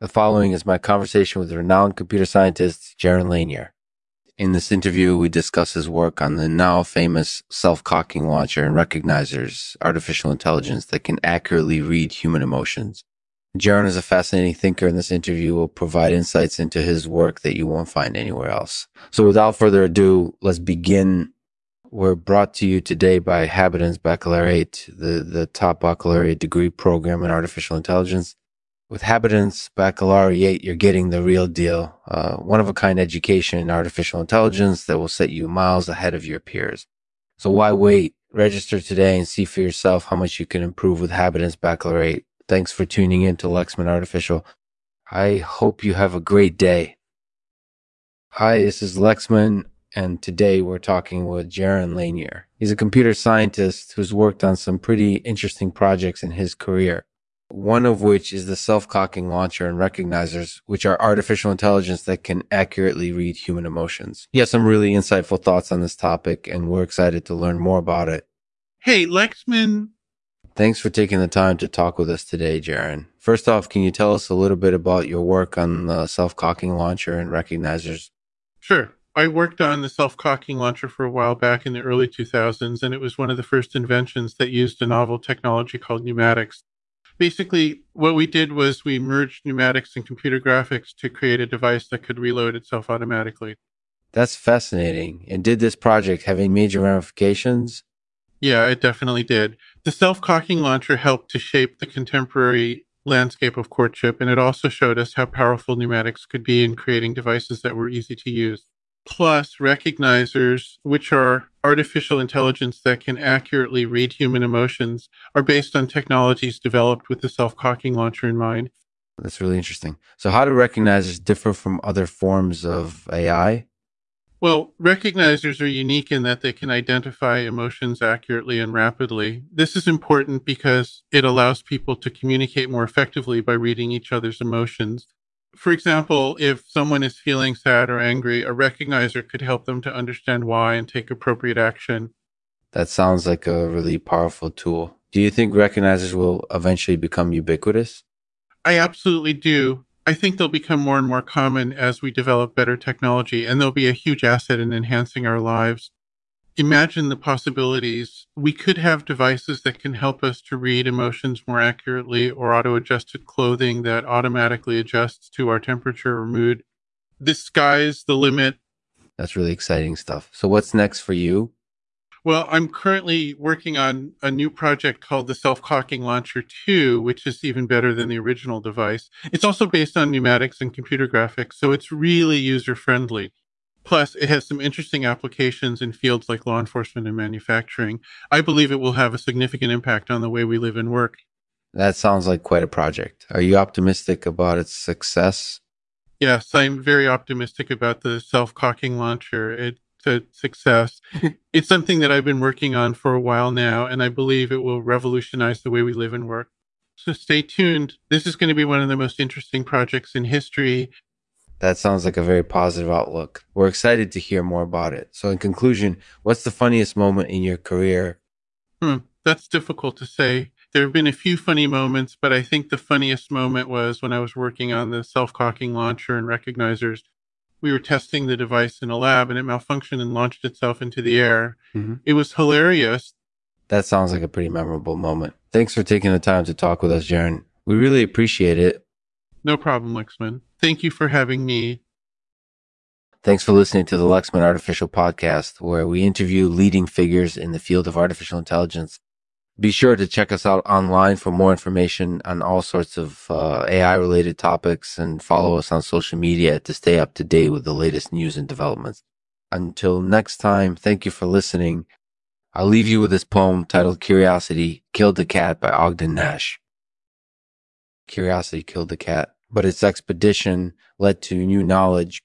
The following is my conversation with renowned computer scientist Jaron Lanier. In this interview, we discuss his work on the now famous self-cocking launcher and recognizers, artificial intelligence that can accurately read human emotions. Jaron is a fascinating thinker, and this interview will provide insights into his work that you won't find anywhere else. So without further ado, let's begin. We're brought to you today by Habitans Baccalaureate, the top baccalaureate degree program in artificial intelligence. With Habitants Baccalaureate, you're getting the real deal, one-of-a-kind education in artificial intelligence that will set you miles ahead of your peers. So why wait? Register today and see for yourself how much you can improve with Habitants Baccalaureate. Thanks for tuning in to Lexman Artificial. I hope you have a great day. Hi, this is Lexman, and today we're talking with Jaron Lanier. He's a computer scientist who's worked on some pretty interesting projects in his career. One of which is the self-cocking launcher and recognizers, which are artificial intelligence that can accurately read human emotions. He has some really insightful thoughts on this topic, and we're excited to learn more about it. Hey, Lexman. Thanks for taking the time to talk with us today, Jaron. First off, can you tell us a little bit about your work on the self-cocking launcher and recognizers? Sure. I worked on the self-cocking launcher for a while back in the early 2000s, and it was one of the first inventions that used a novel technology called pneumatics. Basically, what we did was we merged pneumatics and computer graphics to create a device that could reload itself automatically. That's fascinating. And did this project have any major ramifications? Yeah, it definitely did. The self-cocking launcher helped to shape the contemporary landscape of courtship, and it also showed us how powerful pneumatics could be in creating devices that were easy to use. Plus, recognizers, which are artificial intelligence that can accurately read human emotions, are based on technologies developed with the self-cocking launcher in mind. That's really interesting. So how do recognizers differ from other forms of AI? Well, recognizers are unique in that they can identify emotions accurately and rapidly. This is important because it allows people to communicate more effectively by reading each other's emotions. For example, if someone is feeling sad or angry, a recognizer could help them to understand why and take appropriate action. That sounds like a really powerful tool. Do you think recognizers will eventually become ubiquitous? I absolutely do. I think they'll become more and more common as we develop better technology, and they'll be a huge asset in enhancing our lives. Imagine the possibilities. We could have devices that can help us to read emotions more accurately, or auto-adjusted clothing that automatically adjusts to our temperature or mood. The sky's the limit. That's really exciting stuff. So what's next for you? Well, I'm currently working on a new project called the Self-Cocking Launcher 2, which is even better than the original device. It's also based on pneumatics and computer graphics, so it's really user-friendly. Plus, it has some interesting applications in fields like law enforcement and manufacturing. I believe it will have a significant impact on the way we live and work. That sounds like quite a project. Are you optimistic about its success? Yes, I'm very optimistic about the self-cocking launcher. It's a success. It's something that I've been working on for a while now, and I believe it will revolutionize the way we live and work. So stay tuned. This is going to be one of the most interesting projects in history. That sounds like a very positive outlook. We're excited to hear more about it. So in conclusion, what's the funniest moment in your career? That's difficult to say. There have been a few funny moments, but I think the funniest moment was when I was working on the self-cocking launcher and recognizers. We were testing the device in a lab, and it malfunctioned and launched itself into the air. It was hilarious. That sounds like a pretty memorable moment. Thanks for taking the time to talk with us, Jaron. We really appreciate it. No problem, Lexman. Thank you for having me. Thanks for listening to the Lexman Artificial Podcast, where we interview leading figures in the field of artificial intelligence. Be sure to check us out online for more information on all sorts of AI-related topics, and follow us on social media to stay up to date with the latest news and developments. Until next time, thank you for listening. I'll leave you with this poem titled Curiosity Killed the Cat by Ogden Nash. Curiosity killed the cat, but its expedition led to new knowledge.